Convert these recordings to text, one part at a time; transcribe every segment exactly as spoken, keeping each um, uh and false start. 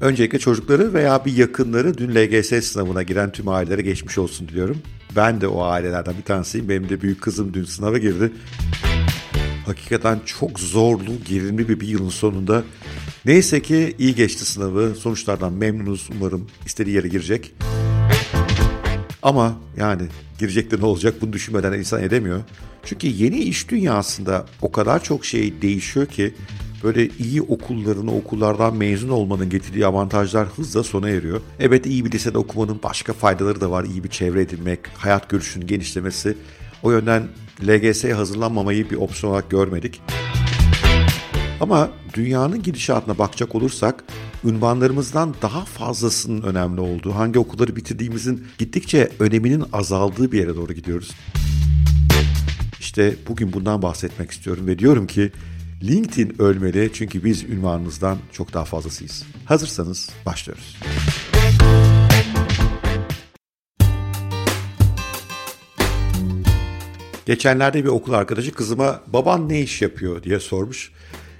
Öncelikle çocukları veya bir yakınları dün L G S sınavına giren tüm ailelere geçmiş olsun diliyorum. Ben de o ailelerden bir tanesiyim. Benim de büyük kızım dün sınava girdi. Hakikaten çok zorlu, gerilimli bir, bir yılın sonunda. Neyse ki iyi geçti sınavı. Sonuçlardan memnunuz umarım. İstediği yere girecek. Ama yani girecek de ne olacak bunu düşünmeden insan edemiyor. Çünkü yeni iş dünyasında o kadar çok şey değişiyor ki böyle iyi okulların, okullardan mezun olmanın getirdiği avantajlar hızla sona eriyor. Evet, iyi bir lisede okumanın başka faydaları da var. İyi bir çevre edinmek, hayat görüşünün genişlemesi. O yönden L G S'ye hazırlanmamayı bir opsiyon olarak görmedik. Ama dünyanın gidişatına bakacak olursak ünvanlarımızdan daha fazlasının önemli olduğu, hangi okulları bitirdiğimizin gittikçe öneminin azaldığı bir yere doğru gidiyoruz. İşte bugün bundan bahsetmek istiyorum ve diyorum ki LinkedIn ölmeli, çünkü biz ünvanımızdan çok daha fazlasıyız. Hazırsanız başlıyoruz. Geçenlerde bir okul arkadaşı kızıma "Baban ne iş yapıyor?" diye sormuş.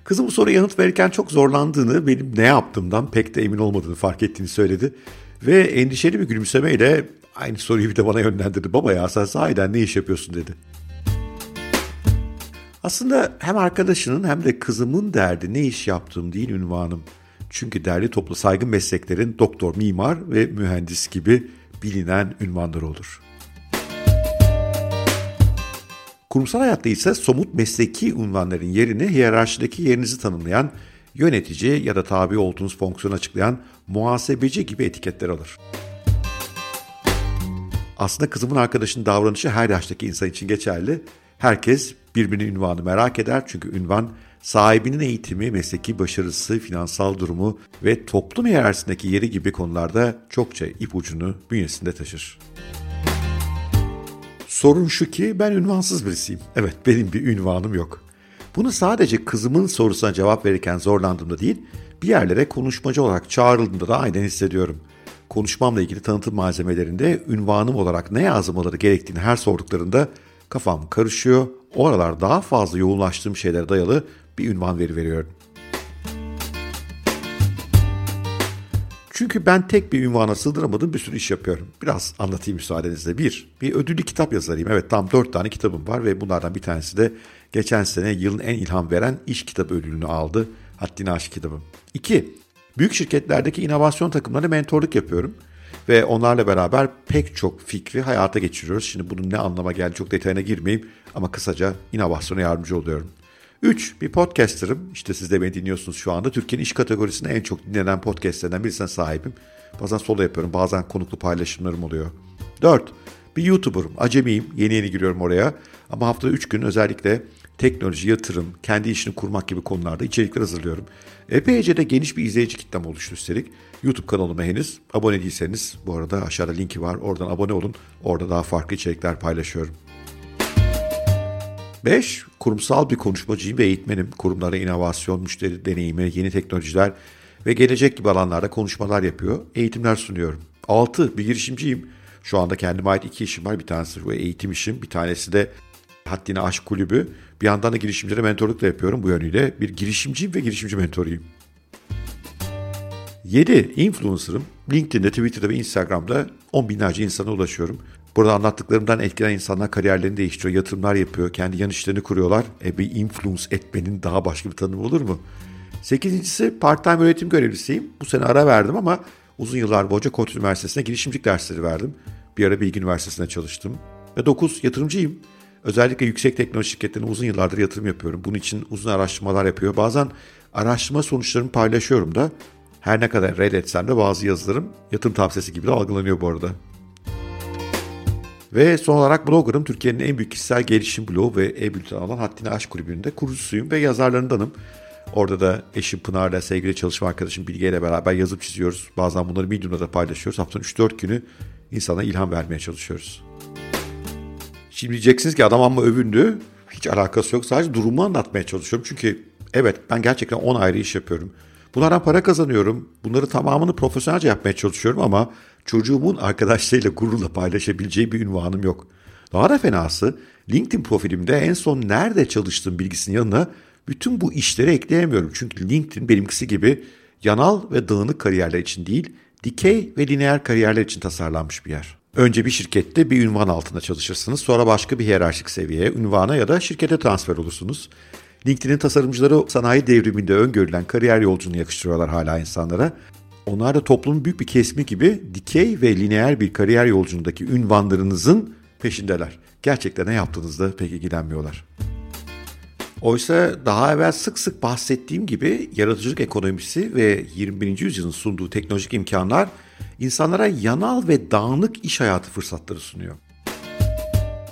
Kızım bu soruya yanıt verirken çok zorlandığını, benim ne yaptığımdan pek de emin olmadığını fark ettiğini söyledi. Ve endişeli bir gülümsemeyle aynı soruyu bir de bana yönlendirdi. "Baba ya, sen sahiden ne iş yapıyorsun?" dedi. Aslında hem arkadaşının hem de kızımın derdi ne iş yaptığım değil ünvanım. Çünkü derli toplu saygın mesleklerin doktor, mimar ve mühendis gibi bilinen ünvanları olur. Kurumsal hayatta ise somut mesleki unvanların yerini hiyerarşideki yerinizi tanımlayan, yönetici ya da tabi olduğunuz fonksiyonu açıklayan muhasebeci gibi etiketler alır. Aslında kızımın arkadaşının davranışı her yaştaki insan için geçerli. Herkes birbirinin unvanını merak eder, çünkü unvan sahibinin eğitimi, mesleki başarısı, finansal durumu ve toplum hiyerarşisindeki yeri gibi konularda çokça ipucunu bünyesinde taşır. Sorun şu ki ben ünvansız birisiyim. Evet, benim bir ünvanım yok. Bunu sadece kızımın sorusuna cevap verirken zorlandığımda değil, bir yerlere konuşmacı olarak çağrıldığımda da aynen hissediyorum. Konuşmamla ilgili tanıtım malzemelerinde ünvanım olarak ne yazmaları gerektiğini her sorduklarında kafam karışıyor. O aralar daha fazla yoğunlaştığım şeylere dayalı bir ünvan veriveriyorum. Çünkü ben tek bir ünvana sığdıramadığım bir sürü iş yapıyorum. Biraz anlatayım müsaadenizle. Bir, bir ödüllü kitap yazarıyım. Evet, tam dört tane kitabım var ve bunlardan bir tanesi de geçen sene yılın en ilham veren iş kitabı ödülünü aldı. Haddini Aşk Kitabı. İki, büyük şirketlerdeki inovasyon takımlarına mentorluk yapıyorum. Ve onlarla beraber pek çok fikri hayata geçiriyoruz. Şimdi bunun ne anlama geldiği çok detayına girmeyeyim ama kısaca inovasyona yardımcı oluyorum. üç. Bir podcasterım. İşte siz de beni dinliyorsunuz şu anda. Türkiye'nin iş kategorisinde en çok dinlenen podcastlerden birisine sahibim. Bazen solo yapıyorum, bazen konuklu paylaşımlarım oluyor. dört. Bir YouTuber'ım. Acemiyim. Yeni yeni giriyorum oraya. Ama haftada üç gün özellikle teknoloji, yatırım, kendi işini kurmak gibi konularda içerikler hazırlıyorum. Epeyce de geniş bir izleyici kitlem oluştu üstelik. YouTube kanalıma henüz abone değilseniz, bu arada aşağıda linki var. Oradan abone olun. Orada daha farklı içerikler paylaşıyorum. beş. Kurumsal bir konuşmacıyım ve eğitmenim. Kurumlara inovasyon, müşteri deneyimi, yeni teknolojiler ve gelecek gibi alanlarda konuşmalar yapıyor, eğitimler sunuyorum. altı. Bir girişimciyim. Şu anda kendime ait iki işim var. Bir tanesi bu eğitim işim, bir tanesi de Haddini Aşk Kulübü. Bir yandan da girişimcilere mentorluk da yapıyorum bu yönüyle. Bir girişimciyim ve girişimci mentoruyum. yedi. Influencer'ım. LinkedIn'de, Twitter'da ve Instagram'da on binlerce insana ulaşıyorum. Burada anlattıklarımdan etkilenen insanlar kariyerlerini değiştiriyor, yatırımlar yapıyor, kendi yan işlerini kuruyorlar. E bir influence etmenin daha başka bir tanımı olur mu? Sekizincisi, part-time öğretim görevlisiyim. Bu sene ara verdim ama uzun yıllar boyunca Koç Üniversitesi'ne girişimcilik dersleri verdim. Bir ara Bilge Üniversitesi'nde çalıştım. Ve dokuz, yatırımcıyım. Özellikle yüksek teknoloji şirketlerine uzun yıllardır yatırım yapıyorum. Bunun için uzun araştırmalar yapıyor. Bazen araştırma sonuçlarımı paylaşıyorum da. Her ne kadar reddetsem de bazı yazılarım yatırım tavsiyesi gibi de algılanıyor bu arada. Ve son olarak bloggerım. Türkiye'nin en büyük kişisel gelişim blogu ve e-bülten alan Haddini Aşk Kulübü'nün de kurucusuyum ve yazarlarındanım. Orada da eşim Pınar'la, sevgili çalışma arkadaşım Bilge ile beraber yazıp çiziyoruz. Bazen bunları Medium'da da paylaşıyoruz. Haftanın üç dört günü insana ilham vermeye çalışıyoruz. Şimdi diyeceksiniz ki adam ama övündü. Hiç alakası yok. Sadece durumu anlatmaya çalışıyorum. Çünkü evet, ben gerçekten on ayrı iş yapıyorum. Bunlardan para kazanıyorum. Bunları tamamını profesyonelce yapmaya çalışıyorum ama çocuğumun arkadaşlarıyla gururla paylaşabileceği bir ünvanım yok. Daha da fenası, LinkedIn profilimde en son nerede çalıştığım bilgisinin yanına bütün bu işleri ekleyemiyorum. Çünkü LinkedIn benimkisi gibi yanal ve dağınık kariyerler için değil, dikey ve lineer kariyerler için tasarlanmış bir yer. Önce bir şirkette bir ünvan altında çalışırsınız, sonra başka bir hiyerarşik seviyeye, ünvana ya da şirkete transfer olursunuz. LinkedIn'in tasarımcıları sanayi devriminde öngörülen kariyer yolculuğunu yakıştırıyorlar hala insanlara. Onlar da toplumun büyük bir kesimi gibi dikey ve lineer bir kariyer yolculuğundaki ünvanlarınızın peşindeler. Gerçekten ne yaptığınızda pek ilgilenmiyorlar. Oysa daha evvel sık sık bahsettiğim gibi yaratıcılık ekonomisi ve yirmi birinci yüzyılın sunduğu teknolojik imkanlar insanlara yanal ve dağınık iş hayatı fırsatları sunuyor.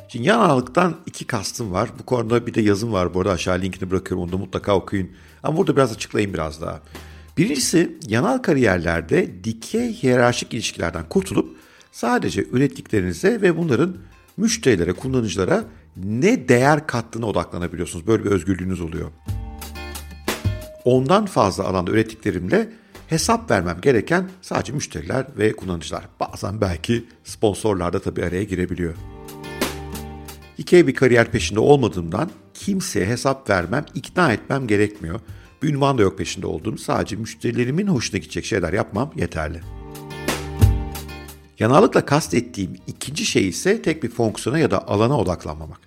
Şimdi yanallıktan iki kastım var. Bu konuda bir de yazım var bu arada, aşağı linkini bırakıyorum, onu da mutlaka okuyun. Ama burada biraz açıklayayım biraz daha. Birincisi, yanal kariyerlerde dikey hiyerarşik ilişkilerden kurtulup sadece ürettiklerinize ve bunların müşterilere, kullanıcılara ne değer kattığına odaklanabiliyorsunuz. Böyle bir özgürlüğünüz oluyor. Ondan fazla alanda ürettiklerimle hesap vermem gereken sadece müşteriler ve kullanıcılar. Bazen belki sponsorlar da tabii araya girebiliyor. Dikey bir kariyer peşinde olmadığımdan kimseye hesap vermem, ikna etmem gerekmiyor. Bir ünvan da yok peşinde olduğum, sadece müşterilerimin hoşuna gidecek şeyler yapmam yeterli. Yanallıkla kastettiğim ikinci şey ise tek bir fonksiyona ya da alana odaklanmamak.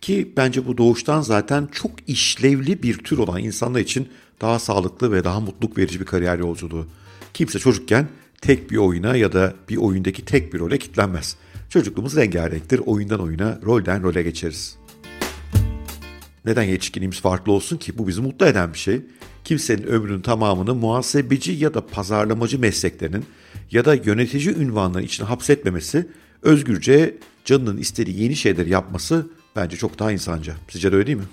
Ki bence bu doğuştan zaten çok işlevli bir tür olan insanlar için daha sağlıklı ve daha mutluluk verici bir kariyer yolculuğu. Kimse çocukken tek bir oyuna ya da bir oyundaki tek bir role kilitlenmez. Çocukluğumuz rengarenktir, oyundan oyuna, rolden role geçeriz. Neden yetişkinliğimiz farklı olsun ki? Bu bizi mutlu eden bir şey. Kimsenin ömrünün tamamını muhasebeci ya da pazarlamacı mesleklerinin ya da yönetici ünvanları içine hapsetmemesi, özgürce canının istediği yeni şeyleri yapması bence çok daha insanca. Sizce de öyle değil mi?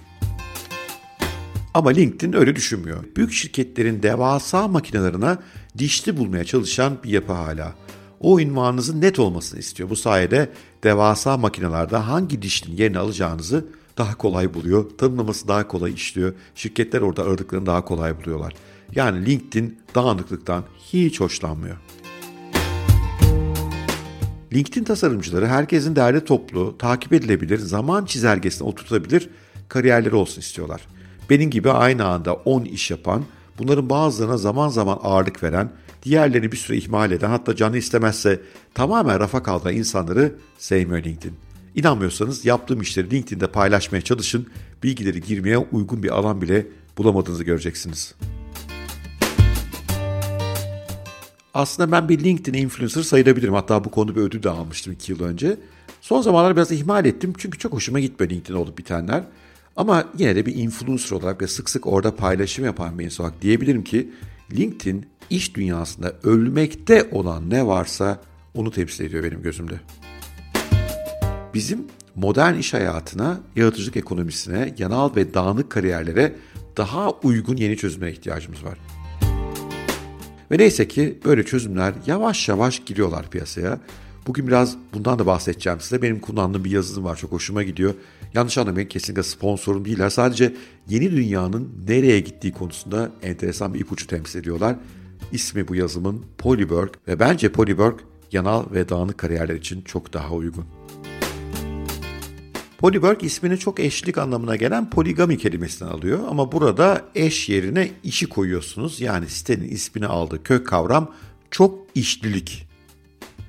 Ama LinkedIn öyle düşünmüyor. Büyük şirketlerin devasa makinelerine dişli bulmaya çalışan bir yapı hala. O ünvanınızın net olmasını istiyor. Bu sayede devasa makinelerde hangi dişlinin yerini alacağınızı daha kolay buluyor. Tanımlaması daha kolay işliyor. Şirketler orada aradıklarını daha kolay buluyorlar. Yani LinkedIn dağınıklıktan hiç hoşlanmıyor. LinkedIn tasarımcıları herkesin derli toplu, takip edilebilir, zaman çizelgesine oturtabilir kariyerleri olsun istiyorlar. Benim gibi aynı anda on iş yapan, bunların bazılarına zaman zaman ağırlık veren, diğerlerini bir süre ihmal eden, hatta canı istemezse tamamen rafa kaldıran insanları sevmiyor LinkedIn. İnanmıyorsanız yaptığım işleri LinkedIn'de paylaşmaya çalışın, bilgileri girmeye uygun bir alan bile bulamadığınızı göreceksiniz. Aslında ben bir LinkedIn influencer sayılabilirim. Hatta bu konuda bir ödül de almıştım iki yıl önce. Son zamanlar biraz ihmal ettim çünkü çok hoşuma gitmiyor LinkedIn olup bitenler. Ama yine de bir influencer olarak ve sık sık orada paylaşım yapan bir insan olarak diyebilirim ki LinkedIn iş dünyasında ölmekte olan ne varsa onu temsil ediyor benim gözümde. Bizim modern iş hayatına, yaratıcılık ekonomisine, yanal ve dağınık kariyerlere daha uygun yeni çözümlere ihtiyacımız var. Ve neyse ki böyle çözümler yavaş yavaş giriyorlar piyasaya. Bugün biraz bundan da bahsedeceğim size. Benim kullandığım bir yazılım var, çok hoşuma gidiyor. Yanlış anlamayın, kesinlikle sponsorum değiller. Sadece yeni dünyanın nereye gittiği konusunda enteresan bir ipucu temsil ediyorlar. İsmi bu yazılımın Polywork ve bence Polywork yanal ve dağınık kariyerler için çok daha uygun. Polywork ismini çok eşlik anlamına gelen poligami kelimesinden alıyor ama burada eş yerine işi koyuyorsunuz. Yani sitenin ismini aldığı kök kavram çok işlilik.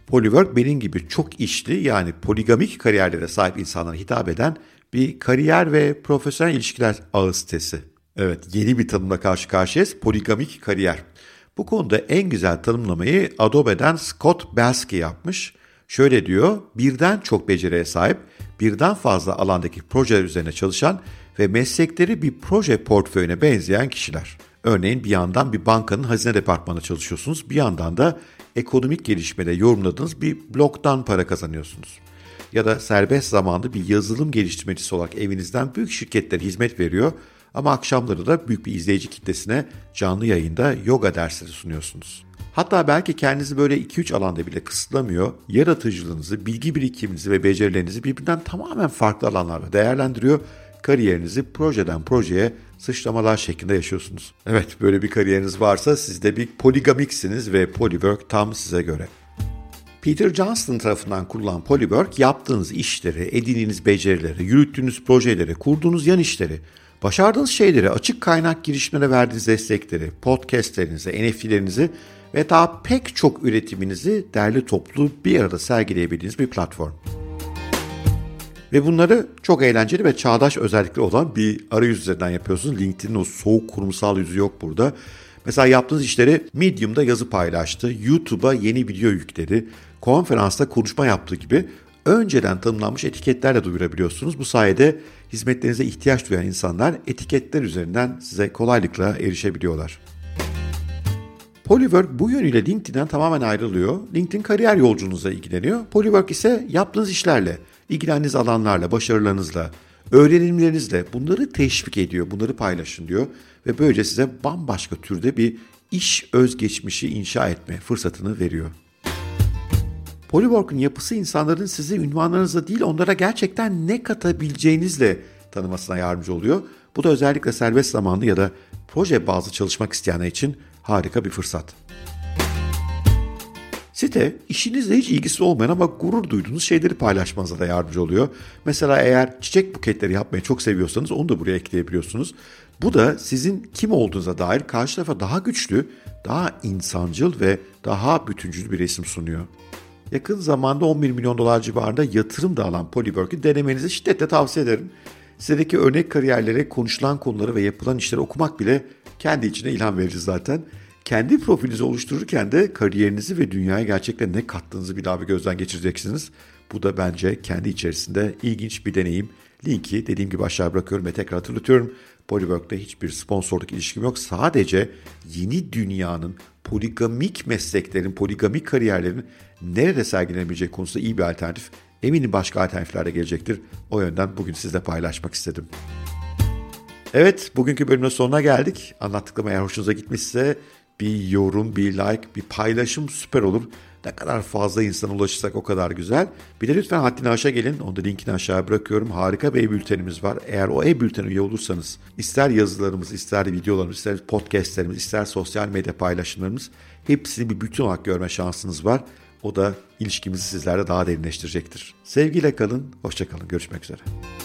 Polywork benim gibi çok işli, yani poligamik kariyerlere sahip insanlara hitap eden bir kariyer ve profesyonel ilişkiler ağı sitesi. Evet, yeni bir tanımla karşı karşıyayız, poligamik kariyer. Bu konuda en güzel tanımlamayı Adobe'den Scott Belsky yapmış. Şöyle diyor, birden çok beceriye sahip, birden fazla alandaki projeler üzerine çalışan ve meslekleri bir proje portföyüne benzeyen kişiler. Örneğin bir yandan bir bankanın hazine departmanında çalışıyorsunuz, bir yandan da ekonomik gelişmede yorumladığınız bir blogdan para kazanıyorsunuz. Ya da serbest zamanlı bir yazılım geliştirmecisi olarak evinizden büyük şirketlere hizmet veriyor ama akşamları da büyük bir izleyici kitlesine canlı yayında yoga dersleri sunuyorsunuz. Hatta belki kendinizi böyle iki üç alanda bile kısıtlamıyor, yaratıcılığınızı, bilgi birikiminizi ve becerilerinizi birbirinden tamamen farklı alanlarda değerlendiriyor, kariyerinizi projeden projeye sıçramalar şeklinde yaşıyorsunuz. Evet, böyle bir kariyeriniz varsa siz de bir poligamiksiniz ve Polywork tam size göre. Peter Johnston tarafından kurulan Polywork, yaptığınız işleri, edindiğiniz becerileri, yürüttüğünüz projeleri, kurduğunuz yan işleri, Başardığınız şeyleri, açık kaynak girişimlere verdiğiniz destekleri, podcastlerinizi, N F T'lerinizi ve daha pek çok üretiminizi derli toplu bir arada sergileyebildiğiniz bir platform. Ve bunları çok eğlenceli ve çağdaş özellikleri olan bir arayüz üzerinden yapıyorsunuz. LinkedIn'in o soğuk kurumsal yüzü yok burada. Mesela yaptığınız işleri Medium'da yazı paylaştı, YouTube'a yeni video yükledi, konferansta konuşma yaptığı gibi önceden tanımlanmış etiketlerle duyurabiliyorsunuz. Bu sayede hizmetlerinize ihtiyaç duyan insanlar etiketler üzerinden size kolaylıkla erişebiliyorlar. Polywork bu yönüyle LinkedIn'den tamamen ayrılıyor. LinkedIn kariyer yolculuğunuza ilgileniyor. Polywork ise yaptığınız işlerle, ilgilendiğiniz alanlarla, başarılarınızla, öğrenimlerinizle bunları teşvik ediyor, bunları paylaşın diyor. Ve böylece size bambaşka türde bir iş özgeçmişi inşa etme fırsatını veriyor. Polywork'un yapısı insanların sizi ünvanlarınızla değil, onlara gerçekten ne katabileceğinizle tanımasına yardımcı oluyor. Bu da özellikle serbest zamanlı ya da proje bazlı çalışmak isteyenler için harika bir fırsat. Site, işinizle hiç ilgisi olmayan ama gurur duyduğunuz şeyleri paylaşmanıza da yardımcı oluyor. Mesela eğer çiçek buketleri yapmayı çok seviyorsanız onu da buraya ekleyebiliyorsunuz. Bu da sizin kim olduğunuza dair karşı tarafa daha güçlü, daha insancıl ve daha bütüncül bir resim sunuyor. Yakın zamanda on bir milyon dolar civarında yatırım da alan Polywork'ü denemenizi şiddetle tavsiye ederim. Sitedeki örnek kariyerlere, konuşulan konuları ve yapılan işleri okumak bile kendi içine ilham verici zaten. Kendi profilinizi oluştururken de kariyerinizi ve dünyaya gerçekten ne kattığınızı bir daha bir gözden geçireceksiniz. Bu da bence kendi içerisinde ilginç bir deneyim. Linki dediğim gibi aşağı bırakıyorum ve tekrar hatırlatıyorum. Polywork'ta hiçbir sponsorluk ilişkim yok. Sadece yeni dünyanın, poligamik mesleklerin, poligamik kariyerlerin nerede sergilenebileceği konusunda iyi bir alternatif. Eminim başka alternatifler de gelecektir. O yönden bugün sizle paylaşmak istedim. Evet, bugünkü bölümün sonuna geldik. Anlattıklarım eğer hoşunuza gitmişse bir yorum, bir like, bir paylaşım süper olur. Ne kadar fazla insana ulaşırsak o kadar güzel. Bir de lütfen Haddini Aş'a gelin. Onu da linkini aşağıya bırakıyorum. Harika bir e-bültenimiz var. Eğer o e-bültene üye olursanız ister yazılarımız, ister videolarımız, ister podcastlerimiz, ister sosyal medya paylaşımlarımız hepsini bir bütün olarak görme şansınız var. O da ilişkimizi sizlerle daha derinleştirecektir. Sevgiyle kalın, hoşça kalın. Görüşmek üzere.